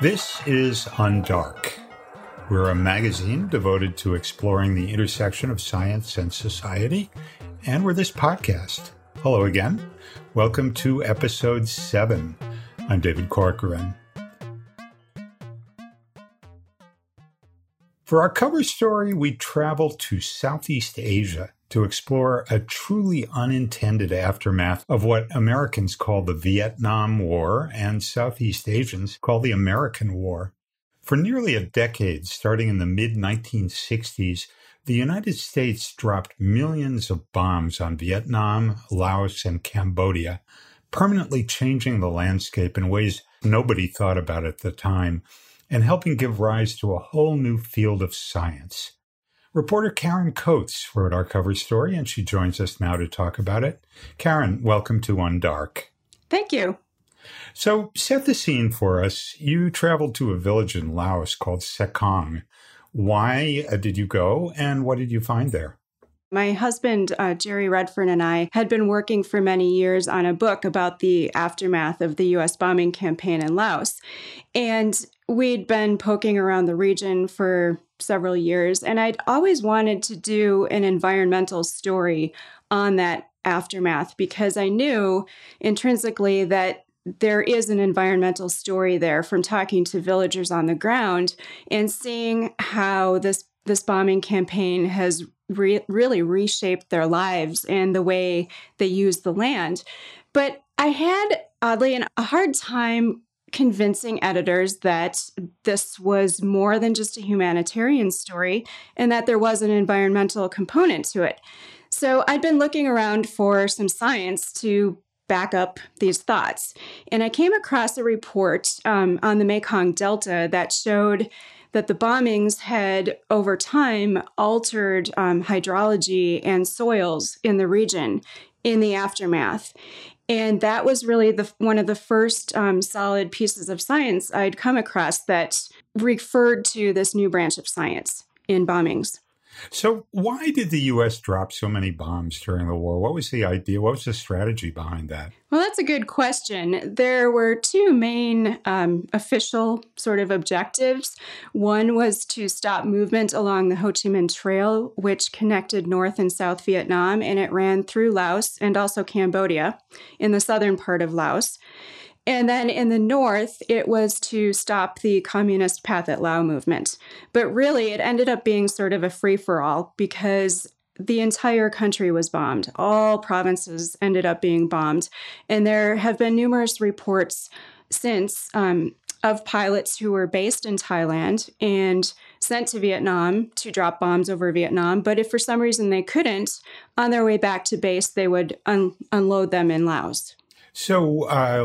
This is Undark. We're a magazine devoted to exploring the intersection of science and society, and we're this podcast. Hello again. Welcome to Episode 7. I'm David Corcoran. For our cover story, we travel to Southeast Asia to explore a truly unintended aftermath of what Americans call the Vietnam War and Southeast Asians call the American War. For nearly a decade, starting in the mid-1960s, the United States dropped millions of bombs on Vietnam, Laos, and Cambodia, permanently changing the landscape in ways nobody thought about at the time, and helping give rise to a whole new field of science. Reporter Karen Coates wrote our cover story, and she joins us now to talk about it. Karen, welcome to Undark. Thank you. So set the scene for us. You traveled to a village in Laos called Sekong. Why did you go, and what did you find there? My husband, Jerry Redfern, and I had been working for many years on a book about the aftermath of the U.S. bombing campaign in Laos. And we'd been poking around the region for several years, and I'd always wanted to do an environmental story on that aftermath because I knew intrinsically that there is an environmental story there from talking to villagers on the ground and seeing how this bombing campaign has really reshaped their lives and the way they use the land. But I had, oddly, a hard time convincing editors that this was more than just a humanitarian story and that there was an environmental component to it. So I'd been looking around for some science to back up these thoughts. And I came across a report on the Mekong Delta that showed that the bombings had, over time, altered hydrology and soils in the region in the aftermath. And that was really one of the first solid pieces of science I'd come across that referred to this new branch of science in bombings. So why did the U.S. drop so many bombs during the war? What was the idea? What was the strategy behind that? Well, that's a good question. There were two main official sort of objectives. One was to stop movement along the Ho Chi Minh Trail, which connected North and South Vietnam, and it ran through Laos and also Cambodia in the southern part of Laos. And then in the north, it was to stop the communist Pathet Lao movement. But really, it ended up being sort of a free-for-all because the entire country was bombed. All provinces ended up being bombed. And there have been numerous reports since of pilots who were based in Thailand and sent to Vietnam to drop bombs over Vietnam. But if for some reason they couldn't, on their way back to base, they would unload them in Laos. So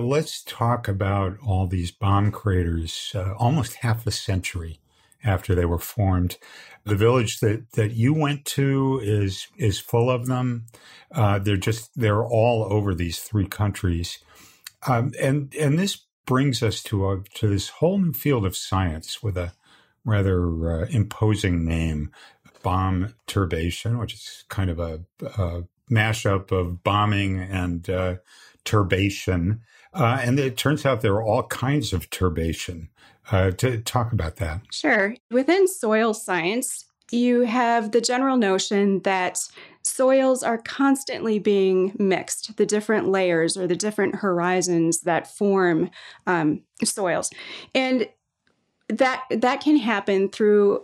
let's talk about all these bomb craters almost half a century after they were formed. The village that you went to is full of them. They're all over these three countries. And this brings us to this whole new field of science with a rather imposing name, bombturbation, which is kind of a mashup of bombing and turbation. And it turns out there are all kinds of turbation. To talk about that. Sure. Within soil science, you have the general notion that soils are constantly being mixed, the different layers or the different horizons that form soils. And that can happen through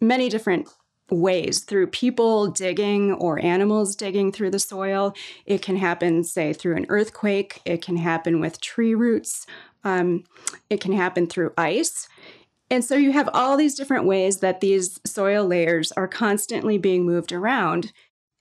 many different ways, through people digging or animals digging through the soil. It can happen, say, through an earthquake. It can happen with tree roots. It can happen through ice. And so you have all these different ways that these soil layers are constantly being moved around.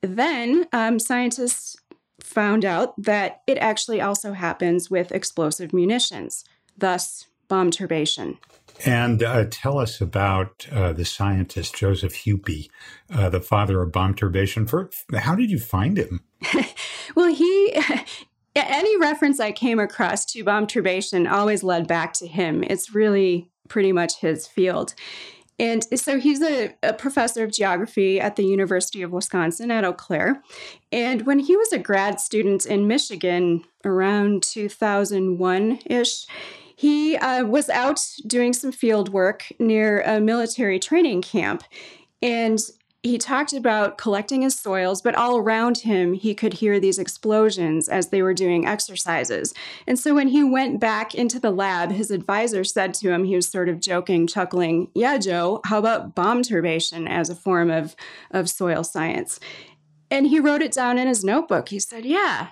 Then scientists found out that it actually also happens with explosive munitions, thus bombturbation. And tell us about the scientist, Joseph Huey, the father of bombturbation. How did you find him? Well, any reference I came across to bombturbation always led back to him. It's really pretty much his field. And so he's a professor of geography at the University of Wisconsin at Eau Claire. And when he was a grad student in Michigan around 2001-ish, He was out doing some field work near a military training camp, and he talked about collecting his soils, but all around him, he could hear these explosions as they were doing exercises. And so when he went back into the lab, his advisor said to him, he was sort of joking, chuckling, "Yeah, Joe, how about bombturbation as a form of soil science?" And he wrote it down in his notebook. He said, "Yeah,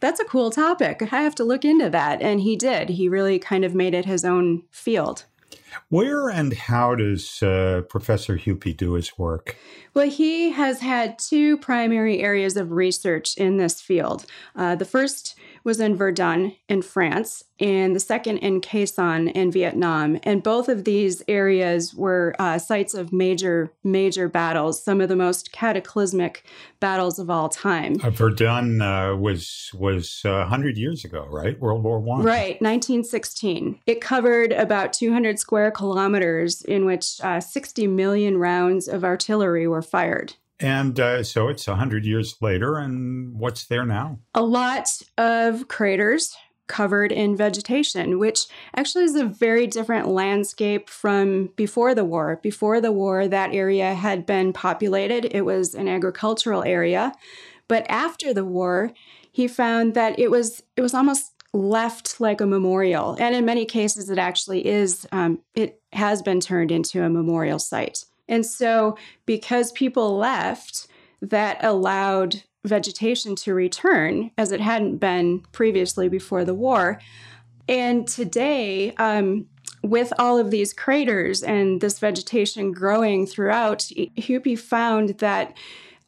that's a cool topic. I have to look into that." And he did. He really kind of made it his own field. Where and how does Professor Huey do his work? Well, he has had two primary areas of research in this field. The first was in Verdun in France, and the second in Khe Sanh in Vietnam. And both of these areas were sites of major, major battles, some of the most cataclysmic battles of all time. Verdun was 100 years ago, right? World War I. Right, 1916. It covered about 200 square kilometers in which 60 million rounds of artillery were fired. And so it's 100 years later, and what's there now? A lot of craters covered in vegetation, which actually is a very different landscape from before the war. Before the war, that area had been populated. It was an agricultural area. But after the war, he found that it was almost left like a memorial. And in many cases, it actually is. It has been turned into a memorial site. And so because people left, that allowed vegetation to return as it hadn't been previously before the war. And today, with all of these craters and this vegetation growing throughout, Huey found that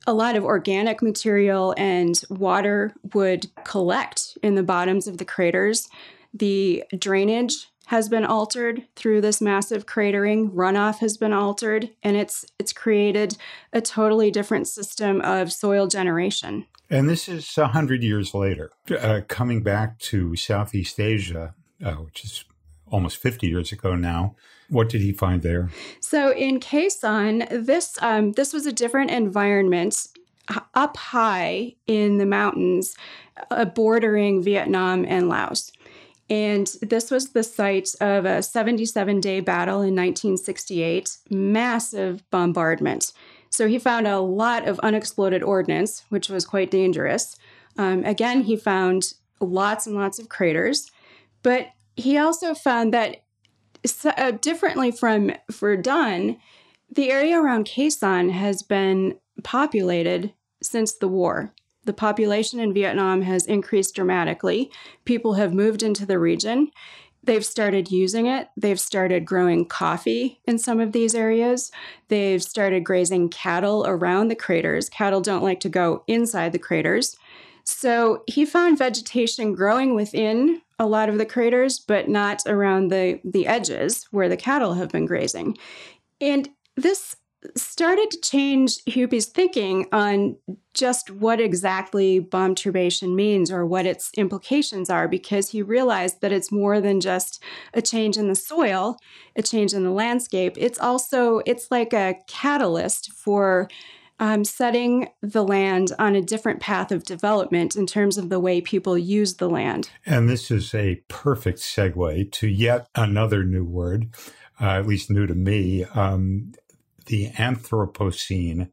a lot of organic material and water would collect in the bottoms of the craters. The drainage has been altered through this massive cratering. Runoff has been altered, and it's created a totally different system of soil generation. And this is 100 years later. Coming back to Southeast Asia, which is almost 50 years ago now, what did he find there? So in Khe Sanh, this was a different environment up high in the mountains bordering Vietnam and Laos. And this was the site of a 77-day battle in 1968, massive bombardment. So he found a lot of unexploded ordnance, which was quite dangerous. Again, he found lots and lots of craters. But he also found that, differently from Verdun, the area around Khe Sanh has been populated since the war. The population in Vietnam has increased dramatically. People have moved into the region. They've started using it. They've started growing coffee in some of these areas. They've started grazing cattle around the craters. Cattle don't like to go inside the craters. So he found vegetation growing within a lot of the craters, but not around the edges where the cattle have been grazing. And this started to change Huey's thinking on just what exactly bombturbation means or what its implications are, because he realized that it's more than just a change in the soil, a change in the landscape. It's like a catalyst for setting the land on a different path of development in terms of the way people use the land. And this is a perfect segue to yet another new word, at least new to me, the Anthropocene.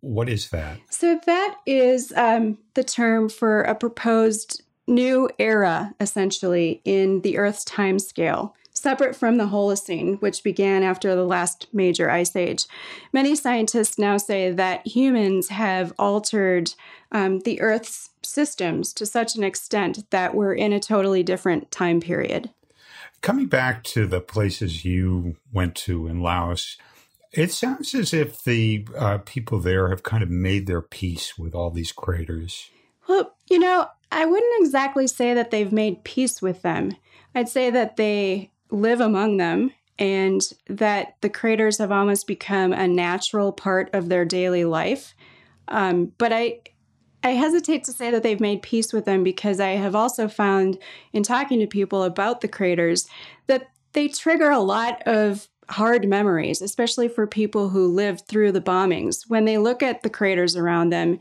What is that? So that is the term for a proposed new era, essentially, in the Earth's timescale, separate from the Holocene, which began after the last major ice age. Many scientists now say that humans have altered the Earth's systems to such an extent that we're in a totally different time period. Coming back to the places you went to in Laos, it sounds as if the people there have kind of made their peace with all these craters. Well, I wouldn't exactly say that they've made peace with them. I'd say that they live among them and that the craters have almost become a natural part of their daily life. But I hesitate to say that they've made peace with them, because I have also found in talking to people about the craters that they trigger a lot of hard memories, especially for people who lived through the bombings. When they look at the craters around them,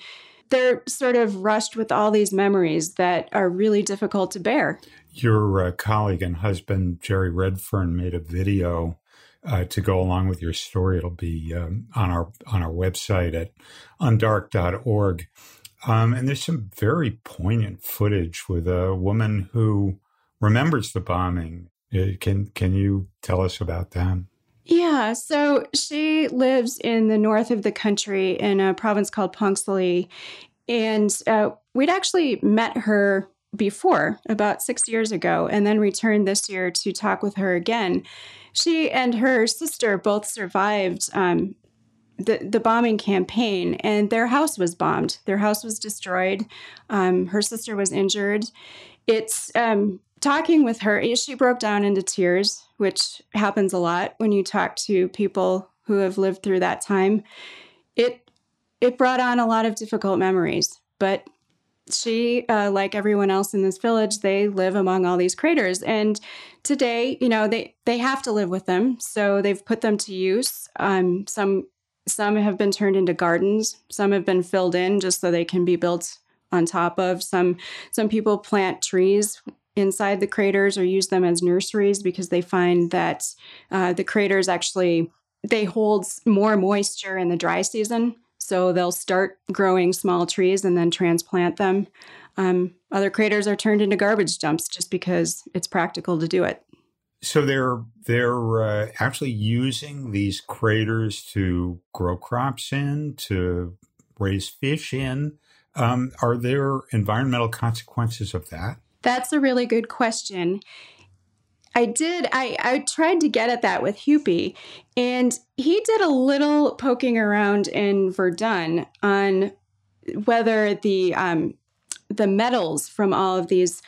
they're sort of rushed with all these memories that are really difficult to bear. Your colleague and husband, Jerry Redfern, made a video to go along with your story. It'll be on our website at undark.org. And there's some very poignant footage with a woman who remembers the bombing. Can you tell us about that? Yeah, so she lives in the north of the country in a province called Pongsalee. And we'd actually met her before, about 6 years ago, and then returned this year to talk with her again. She and her sister both survived the bombing campaign, and their house was bombed. Their house was destroyed. Her sister was injured. It's talking with her, she broke down into tears, which happens a lot when you talk to people who have lived through that time. It brought on a lot of difficult memories, but she, like everyone else in this village, they live among all these craters. And today, they have to live with them. So they've put them to use. Some have been turned into gardens. Some have been filled in just so they can be built on top of. Some people plant trees inside the craters or use them as nurseries because they find that the craters actually, they hold more moisture in the dry season. So they'll start growing small trees and then transplant them. Other craters are turned into garbage dumps just because it's practical to do it. So they're actually using these craters to grow crops in, to raise fish in. Are there environmental consequences of that? That's a really good question. I tried to get at that with Huey, and he did a little poking around in Verdun on whether the metals from all of these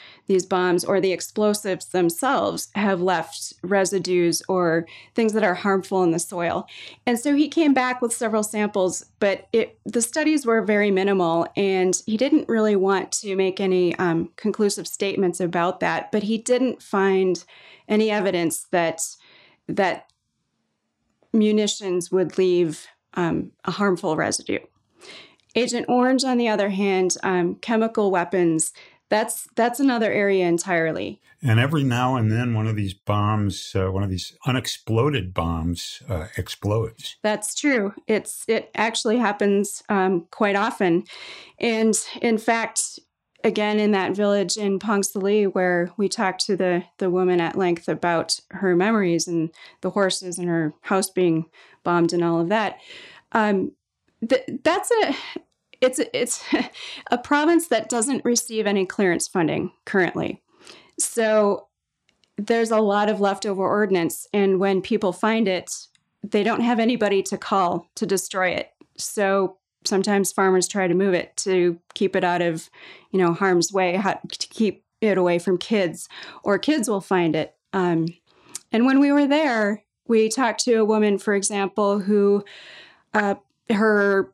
bombs or the explosives themselves have left residues or things that are harmful in the soil. And so he came back with several samples, but the studies were very minimal, and he didn't really want to make any conclusive statements about that, but he didn't find any evidence that munitions would leave a harmful residue. Agent Orange, on the other hand, chemical weapons, that's another area entirely. And every now and then one of these bombs, one of these unexploded bombs explodes. That's true. It actually happens quite often. And in fact, again, in that village in Pongsalee where we talked to the woman at length about her memories and the horses and her house being bombed and all of that, It's a province that doesn't receive any clearance funding currently. So there's a lot of leftover ordnance, and when people find it, they don't have anybody to call to destroy it. So sometimes farmers try to move it to keep it out of, harm's way, to keep it away from kids, or kids will find it. And when we were there, we talked to a woman, for example, who... her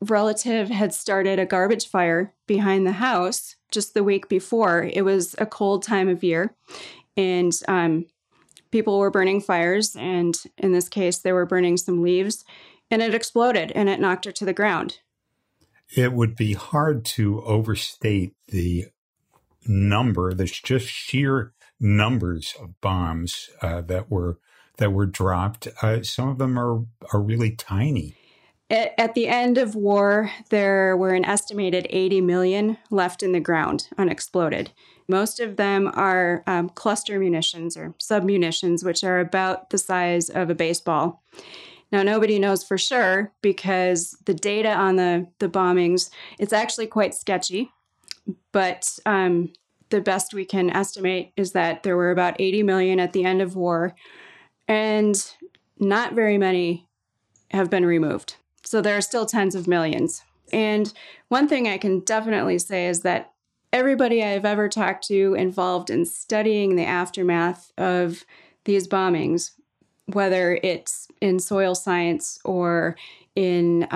relative had started a garbage fire behind the house just the week before. It was a cold time of year, and people were burning fires. And in this case, they were burning some leaves, and it exploded and it knocked her to the ground. It would be hard to overstate the number, the just sheer numbers of bombs that were dropped. Some of them are really tiny. At the end of war, there were an estimated 80 million left in the ground, unexploded. Most of them are cluster munitions or submunitions, which are about the size of a baseball. Now, nobody knows for sure because the data on the bombings, it's actually quite sketchy, but the best we can estimate is that there were about 80 million at the end of war, and not very many have been removed. So there are still tens of millions. And one thing I can definitely say is that everybody I've ever talked to involved in studying the aftermath of these bombings, whether it's in soil science or in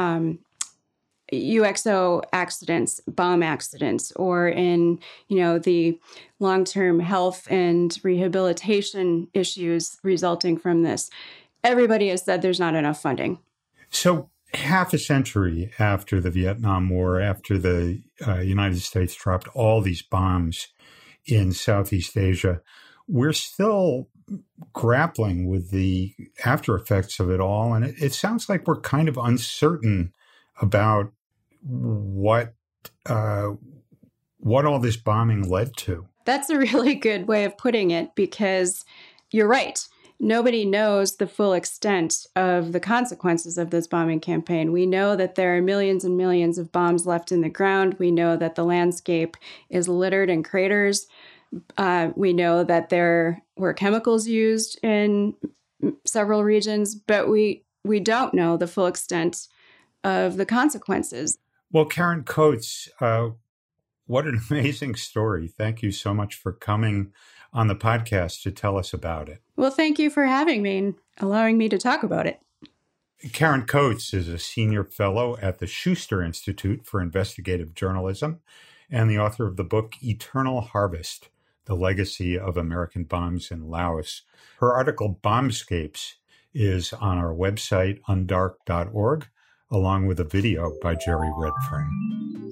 UXO accidents, bomb accidents, or in, the long-term health and rehabilitation issues resulting from this, everybody has said there's not enough funding. So half a century after the Vietnam War, after the United States dropped all these bombs in Southeast Asia, we're still grappling with the after effects of it all. And it sounds like we're kind of uncertain about what all this bombing led to. That's a really good way of putting it, because you're right. Nobody knows the full extent of the consequences of this bombing campaign. We know that there are millions and millions of bombs left in the ground. We know that the landscape is littered in craters. We know that there were chemicals used in several regions, but we don't know the full extent of the consequences. Well, Karen Coates, what an amazing story. Thank you so much for coming on the podcast to tell us about it. Well, thank you for having me and allowing me to talk about it. Karen Coates is a senior fellow at the Schuster Institute for Investigative Journalism and the author of the book Eternal Harvest, The Legacy of American Bombs in Laos. Her article, Bombscapes, is on our website, undark.org, along with a video by Jerry Redfern.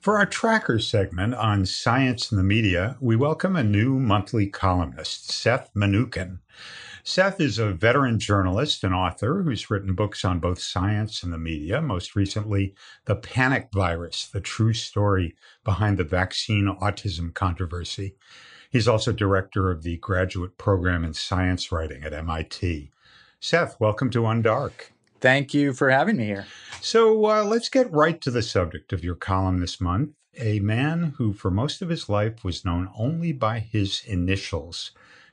For our Tracker segment on Science and the Media, we welcome a new monthly columnist, Seth Mnookin. Seth is a veteran journalist and author who's written books on both science and the media, most recently The Panic Virus, the true story behind the vaccine autism controversy. He's also director of the graduate program in science writing at MIT. Seth, welcome to Undark. Thank you for having me here. So let's get right to the subject of your column this month, a man who for most of his life was known only by his initials.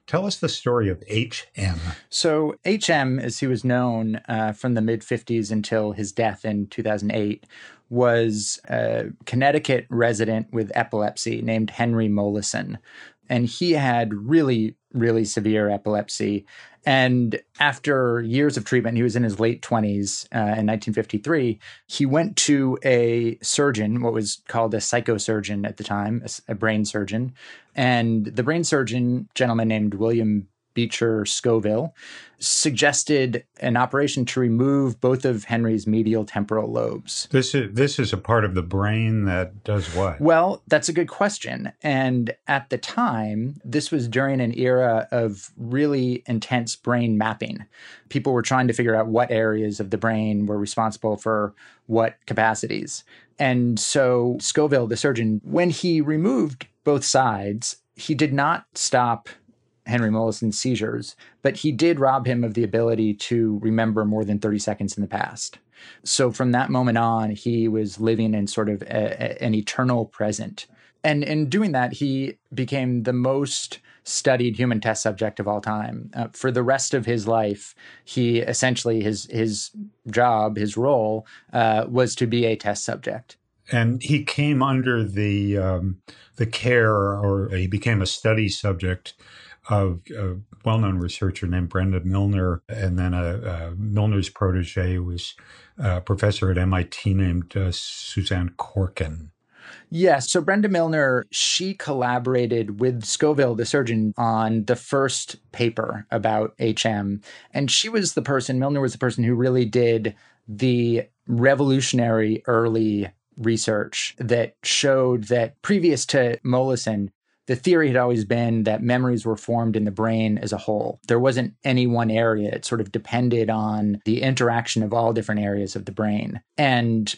Tell us the story of H.M. So H.M., as he was known from the mid-50s until his death in 2008, was a Connecticut resident with epilepsy named Henry Molaison. And he had really, really severe epilepsy. And after years of treatment, he was in his late 20s in 1953, he went to a surgeon, what was called a psychosurgeon at the time, a brain surgeon. And the brain surgeon, a gentleman named William Beecher Scoville, suggested an operation to remove both of Henry's medial temporal lobes. This is a part of the brain that does what? Well, that's a good question. And at the time, this was during an era of really intense brain mapping. People were trying to figure out what areas of the brain were responsible for what capacities. And so Scoville, the surgeon, when he removed both sides, he did not stop Henry Molaison's seizures, but he did rob him of the ability to remember more than 30 seconds in the past. So from that moment on, he was living in sort of an eternal present. And in doing that, he became the most studied human test subject of all time. For the rest of his life, he essentially, his job, his role was to be a test subject. And he came under the care, or he became a study subject of a well-known researcher named Brenda Milner, and then Milner's protege was a professor at MIT named Suzanne Corkin. Yes. So Brenda Milner, she collaborated with Scoville, the surgeon, on the first paper about HM. And Milner was the person who really did the revolutionary early research that showed that previous to Molaison, the theory had always been that memories were formed in the brain as a whole. There wasn't any one area. It sort of depended on the interaction of all different areas of the brain. And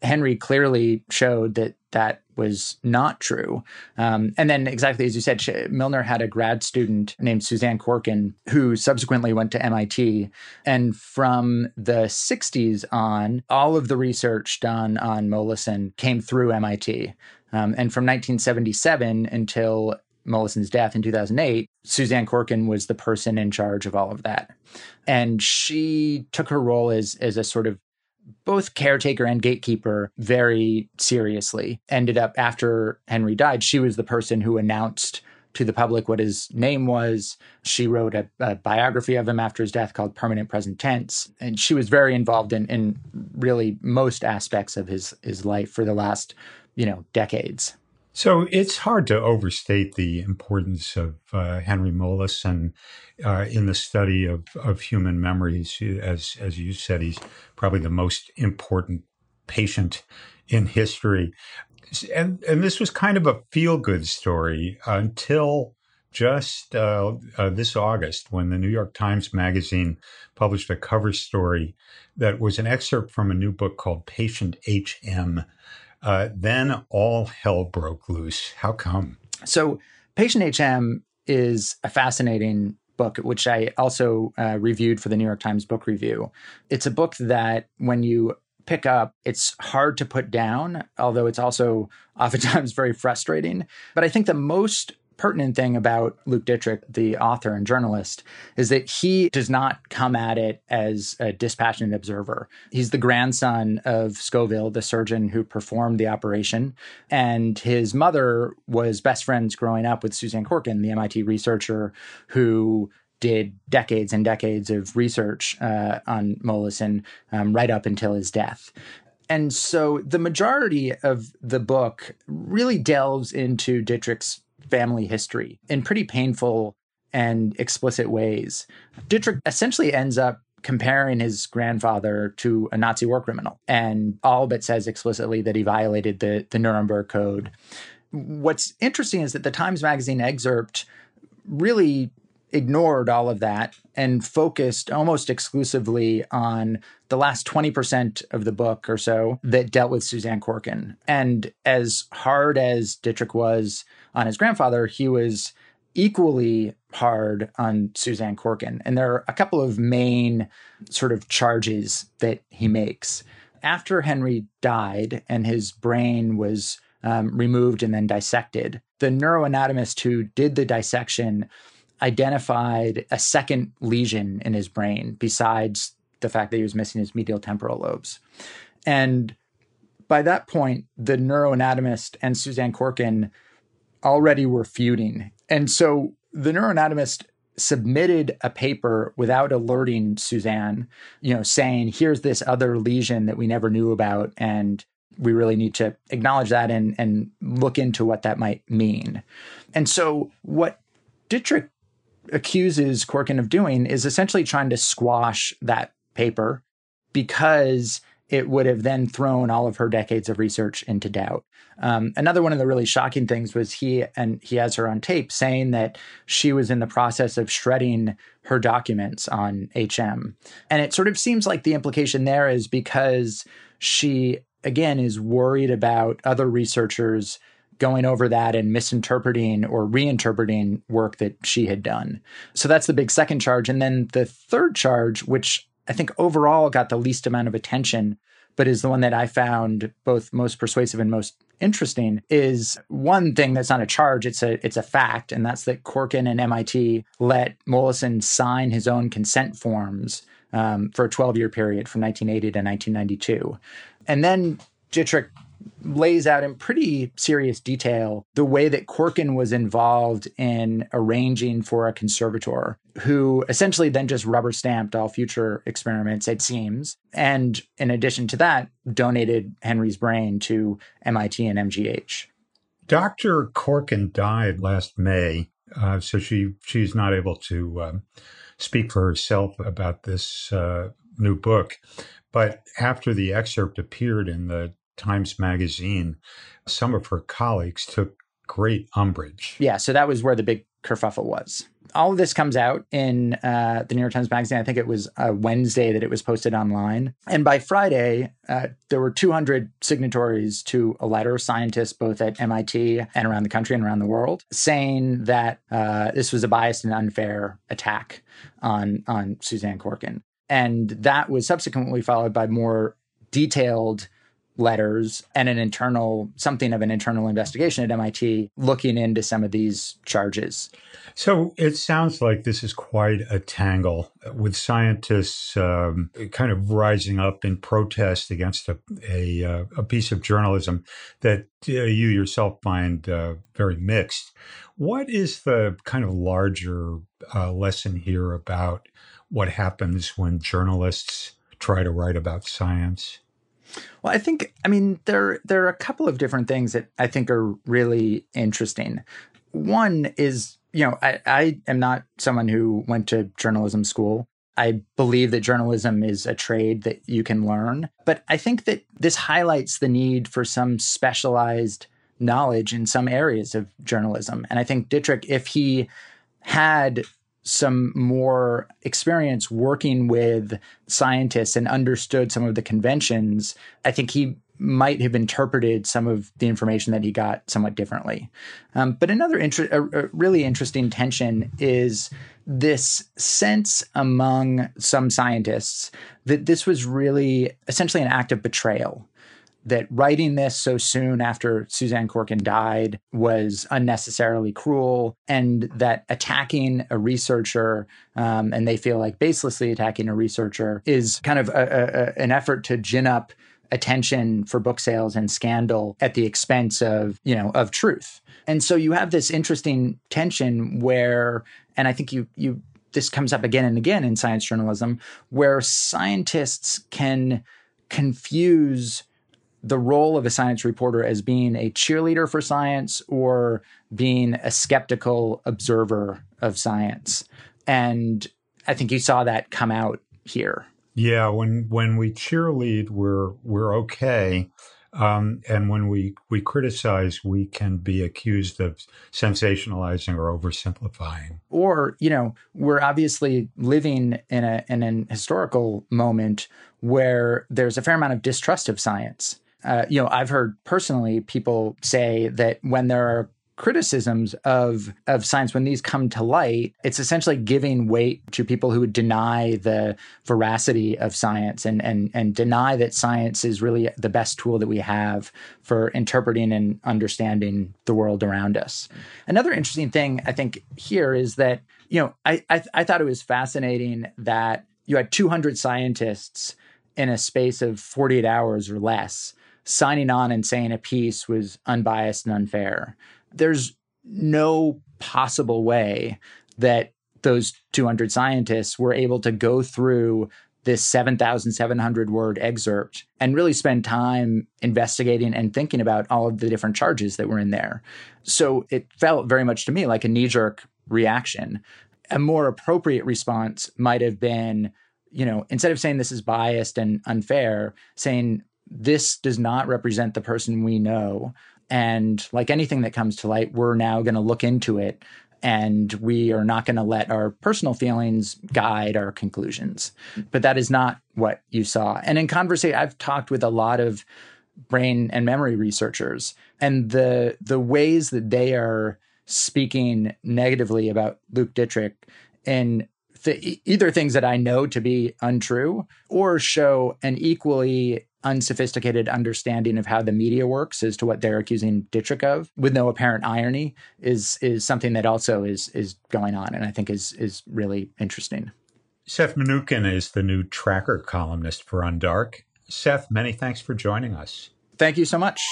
Henry clearly showed that that was not true. And then exactly as you said, Milner had a grad student named Suzanne Corkin, who subsequently went to MIT. And from the 60s on, all of the research done on Molaison came through MIT. And from 1977 until Molaison's death in 2008, Suzanne Corkin was the person in charge of all of that. And she took her role as a sort of both caretaker and gatekeeper very seriously. Ended up, after Henry died, she was the person who announced to the public what his name was. She wrote a biography of him after his death called Permanent Present Tense. And she was very involved in really most aspects of his life for the last, decades. So it's hard to overstate the importance of Henry Molaison in the study of human memories. As you said, he's probably the most important patient in history. And this was kind of a feel-good story until just this August, when the New York Times Magazine published a cover story that was an excerpt from a new book called Patient H.M., Then all hell broke loose. How come? So Patient H.M. is a fascinating book, which I also reviewed for the New York Times Book Review. It's a book that when you pick up, it's hard to put down, although it's also oftentimes very frustrating. But I think the most pertinent thing about Luke Dittrich, the author and journalist, is that he does not come at it as a dispassionate observer. He's the grandson of Scoville, the surgeon who performed the operation, and his mother was best friends growing up with Suzanne Corkin, the MIT researcher who did decades and decades of research on Molaison right up until his death. And so the majority of the book really delves into Dittrich's family history in pretty painful and explicit ways. Dittrich essentially ends up comparing his grandfather to a Nazi war criminal and all but says explicitly that he violated the Nuremberg Code. What's interesting is that the Times Magazine excerpt really ignored all of that and focused almost exclusively on the last 20% of the book or so that dealt with Suzanne Corkin. And as hard as Dittrich was on his grandfather, he was equally hard on Suzanne Corkin. And there are a couple of main sort of charges that he makes. After Henry died and his brain was removed and then dissected, the neuroanatomist who did the dissection identified a second lesion in his brain besides the fact that he was missing his medial temporal lobes. And by that point, the neuroanatomist and Suzanne Corkin already were feuding. And so the neuroanatomist submitted a paper without alerting Suzanne, saying, here's this other lesion that we never knew about, and we really need to acknowledge that and look into what that might mean. And so what Dittrich accuses Corkin of doing is essentially trying to squash that paper because it would have then thrown all of her decades of research into doubt. Another one of the really shocking things was he has her on tape saying that she was in the process of shredding her documents on HM. And it sort of seems like the implication there is because she, again, is worried about other researchers going over that and misinterpreting or reinterpreting work that she had done. So that's the big second charge. And then the third charge, which I think overall got the least amount of attention, but is the one that I found both most persuasive and most interesting, is one thing that's not a charge, it's a fact, and that's that Corkin and MIT let Molaison sign his own consent forms for a 12-year period from 1980 to 1992. And then Dittrich lays out in pretty serious detail the way that Corkin was involved in arranging for a conservator who essentially then just rubber stamped all future experiments, it seems. And in addition to that, donated Henry's brain to MIT and MGH. Dr. Corkin died last May, so she's not able to speak for herself about this new book. But after the excerpt appeared in the Times Magazine, some of her colleagues took great umbrage. Yeah, so that was where the big kerfuffle was. All of this comes out in the New York Times Magazine. I think it was Wednesday that it was posted online. And by Friday, there were 200 signatories to a letter, scientists both at MIT and around the country and around the world, saying that this was a biased and unfair attack on Suzanne Corkin. And that was subsequently followed by more detailed letters and something of an internal investigation at MIT looking into some of these charges. So it sounds like this is quite a tangle with scientists kind of rising up in protest against a piece of journalism that you yourself find very mixed. What is the kind of larger lesson here about what happens when journalists try to write about science? Well, I think, I mean, there are a couple of different things that I think are really interesting. One is, you know, I am not someone who went to journalism school. I believe that journalism is a trade that you can learn. But I think that this highlights the need for some specialized knowledge in some areas of journalism. And I think Dittrich, if he had some more experience working with scientists and understood some of the conventions, I think he might have interpreted some of the information that he got somewhat differently. But another really interesting tension is this sense among some scientists that this was really essentially an act of betrayal, that writing this so soon after Suzanne Corkin died was unnecessarily cruel, and that attacking a researcher, and they feel like baselessly attacking a researcher, is kind of an effort to gin up attention for book sales and scandal at the expense of, you know, of truth. And so you have this interesting tension where, and I think this comes up again and again in science journalism, where scientists can confuse the role of a science reporter as being a cheerleader for science or being a skeptical observer of science. And I think you saw that come out here. Yeah, when we cheerlead, we're okay. And when we criticize, we can be accused of sensationalizing or oversimplifying. Or, you know, we're obviously living in an historical moment where there's a fair amount of distrust of science. You know, I've heard personally people say that when there are criticisms of science, when these come to light, it's essentially giving weight to people who deny the veracity of science and deny that science is really the best tool that we have for interpreting and understanding the world around us. Another interesting thing I think here is that, you know, I thought it was fascinating that you had 200 scientists in a space of 48 hours or less signing on and saying a piece was unbiased and unfair. There's no possible way that those 200 scientists were able to go through this 7,700 word excerpt and really spend time investigating and thinking about all of the different charges that were in there. So it felt very much to me like a knee-jerk reaction. A more appropriate response might have been, you know, instead of saying this is biased and unfair, saying this does not represent the person we know. And like anything that comes to light, we're now going to look into it, and we are not going to let our personal feelings guide our conclusions. But that is not what you saw. And in conversation, I've talked with a lot of brain and memory researchers, and the ways that they are speaking negatively about Luke Dittrich and either things that I know to be untrue or show an equally unsophisticated understanding of how the media works as to what they're accusing Dittrich of, with no apparent irony, is something that also is going on, and I think is really interesting. Seth Mnookin is the new tracker columnist for Undark. Seth, many thanks for joining us. Thank you so much.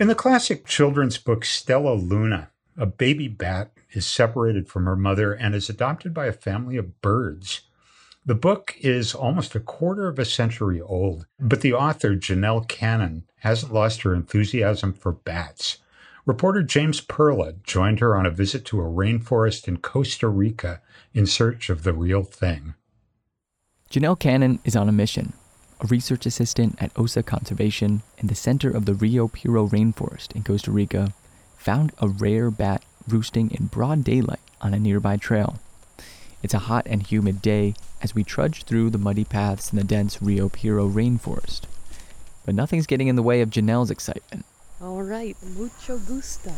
In the classic children's book Stellaluna, a baby bat is separated from her mother and is adopted by a family of birds. The book is almost a quarter of a century old, but the author, Janelle Cannon, hasn't lost her enthusiasm for bats. Reporter James Perla joined her on a visit to a rainforest in Costa Rica in search of the real thing. Janelle Cannon is on a mission. A research assistant at Osa Conservation in the center of the Rio Piro Rainforest in Costa Rica found a rare bat roosting in broad daylight on a nearby trail. It's a hot and humid day as we trudge through the muddy paths in the dense Rio Piro Rainforest. But nothing's getting in the way of Janelle's excitement. All right, mucho gusto.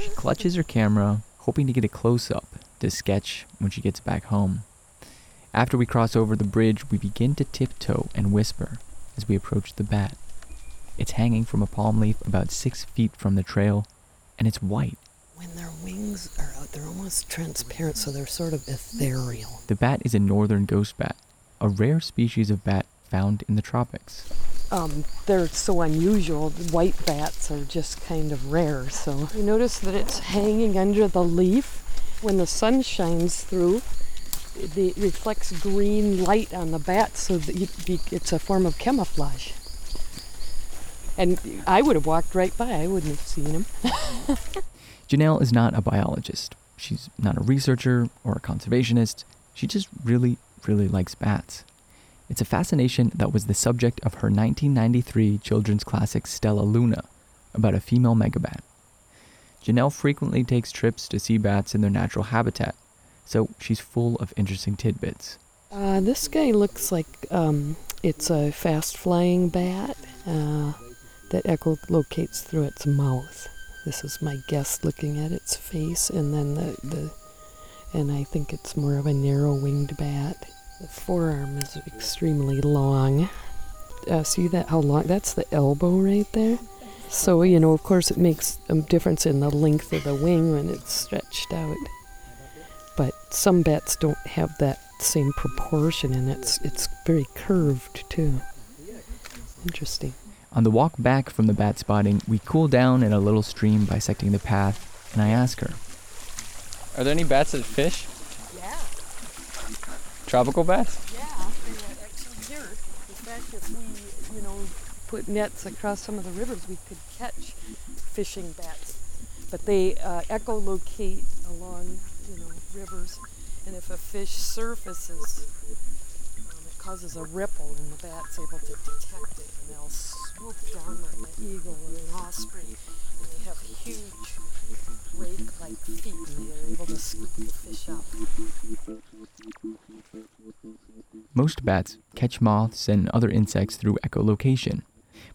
She clutches her camera, hoping to get a close-up to sketch when she gets back home. After we cross over the bridge, we begin to tiptoe and whisper as we approach the bat. It's hanging from a palm leaf about 6 feet from the trail, and it's white. When their wings things are out, they're almost transparent, so they're sort of ethereal. The bat is a northern ghost bat, a rare species of bat found in the tropics. They're so unusual. White bats are just kind of rare, so you notice that it's hanging under the leaf. When the sun shines through, it reflects green light on the bat, so that it's a form of camouflage. And I would have walked right by. I wouldn't have seen him. Janelle is not a biologist. She's not a researcher or a conservationist. She just really, really likes bats. It's a fascination that was the subject of her 1993 children's classic Stellaluna, about a female megabat. Janelle frequently takes trips to see bats in their natural habitat, so she's full of interesting tidbits. This guy looks like it's a fast-flying bat. That echolocates through its mouth. This is my guess looking at its face, and then and I think it's more of a narrow-winged bat. The forearm is extremely long. See that, how long? That's the elbow right there. So, you know, of course it makes a difference in the length of the wing when it's stretched out. But some bats don't have that same proportion, and it's very curved too. Interesting. On the walk back from the bat spotting, we cool down in a little stream bisecting the path, and I ask her, are there any bats that fish? Yeah. Tropical bats? Yeah, they're actually here. In fact, if we, put nets across some of the rivers, we could catch fishing bats. But they echolocate along, rivers, and if a fish surfaces, causes a ripple, and the bat's able to detect it, and they'll swoop down like an eagle or an osprey, and they have huge rake-like feet, and they're able to scoop the fish up. Most bats catch moths and other insects through echolocation,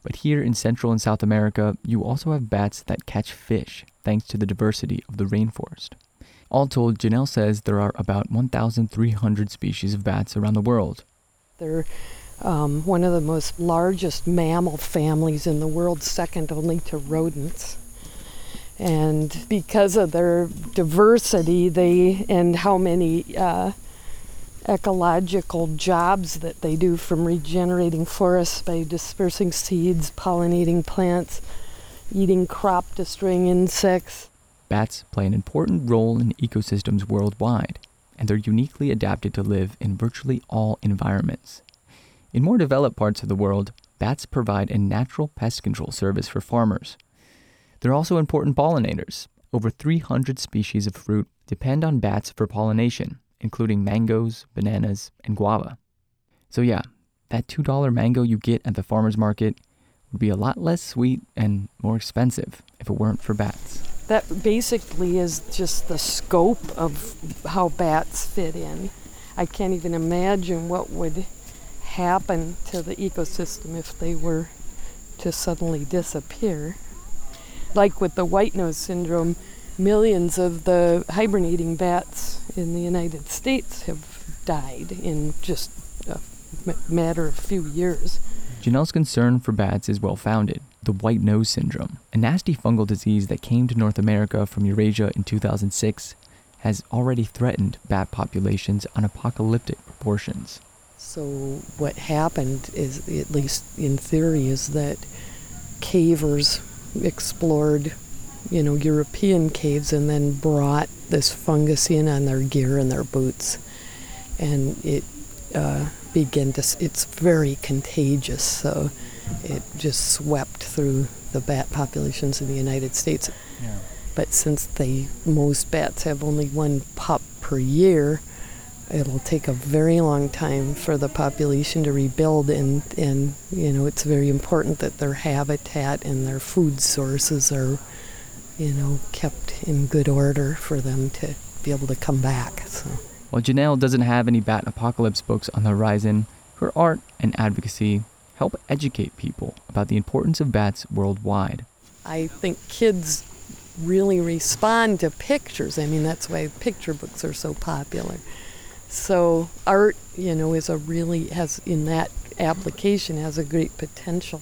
but here in Central and South America, you also have bats that catch fish, thanks to the diversity of the rainforest. All told, Janelle says there are about 1,300 species of bats around the world. They're one of the most largest mammal families in the world, second only to rodents. And because of their diversity, and how many ecological jobs that they do, from regenerating forests by dispersing seeds, pollinating plants, eating crop, destroying insects. Bats play an important role in ecosystems worldwide, and they're uniquely adapted to live in virtually all environments. In more developed parts of the world, bats provide a natural pest control service for farmers. They're also important pollinators. Over 300 species of fruit depend on bats for pollination, including mangoes, bananas, and guava. So yeah, that $2 mango you get at the farmer's market would be a lot less sweet and more expensive if it weren't for bats. That basically is just the scope of how bats fit in. I can't even imagine what would happen to the ecosystem if they were to suddenly disappear. Like with the white-nose syndrome, millions of the hibernating bats in the United States have died in just a matter of few years. Janelle's concern for bats is well-founded. The white-nose syndrome, a nasty fungal disease that came to North America from Eurasia in 2006, has already threatened bat populations on apocalyptic proportions. So what happened is, at least in theory, is that cavers explored, European caves and then brought this fungus in on their gear and their boots. And it it's very contagious, so it just swept through the bat populations in the United States. Yeah. But since most bats have only one pup per year, it'll take a very long time for the population to rebuild, and it's very important that their habitat and their food sources are, kept in good order for them to be able to come back. So. While Janelle doesn't have any bat apocalypse books on the horizon, her art and advocacy help educate people about the importance of bats worldwide. I think kids really respond to pictures. I mean, that's why picture books are so popular. So art, is a really, has in that application has a great potential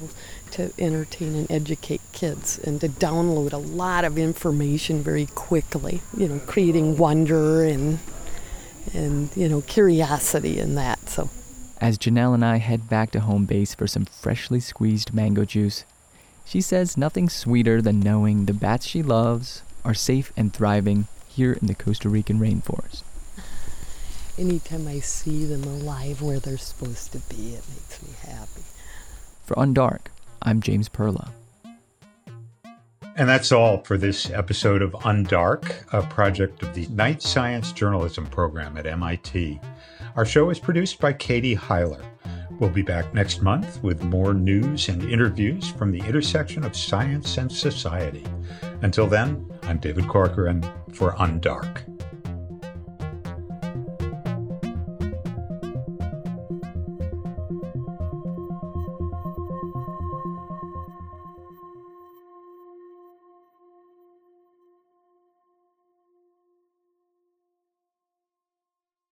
to entertain and educate kids and to download a lot of information very quickly, you know, creating wonder and you know, curiosity in that. So as Janelle and I head back to home base for some freshly squeezed mango juice, she says nothing sweeter than knowing the bats she loves are safe and thriving here in the Costa Rican rainforest. Anytime I see them alive where they're supposed to be, it makes me happy. For Undark, I'm James Perla. And that's all for this episode of Undark, a project of the Night Science Journalism Program at MIT. Our show is produced by Katie Heiler. We'll be back next month with more news and interviews from the intersection of science and society. Until then, I'm David Corcoran for Undark.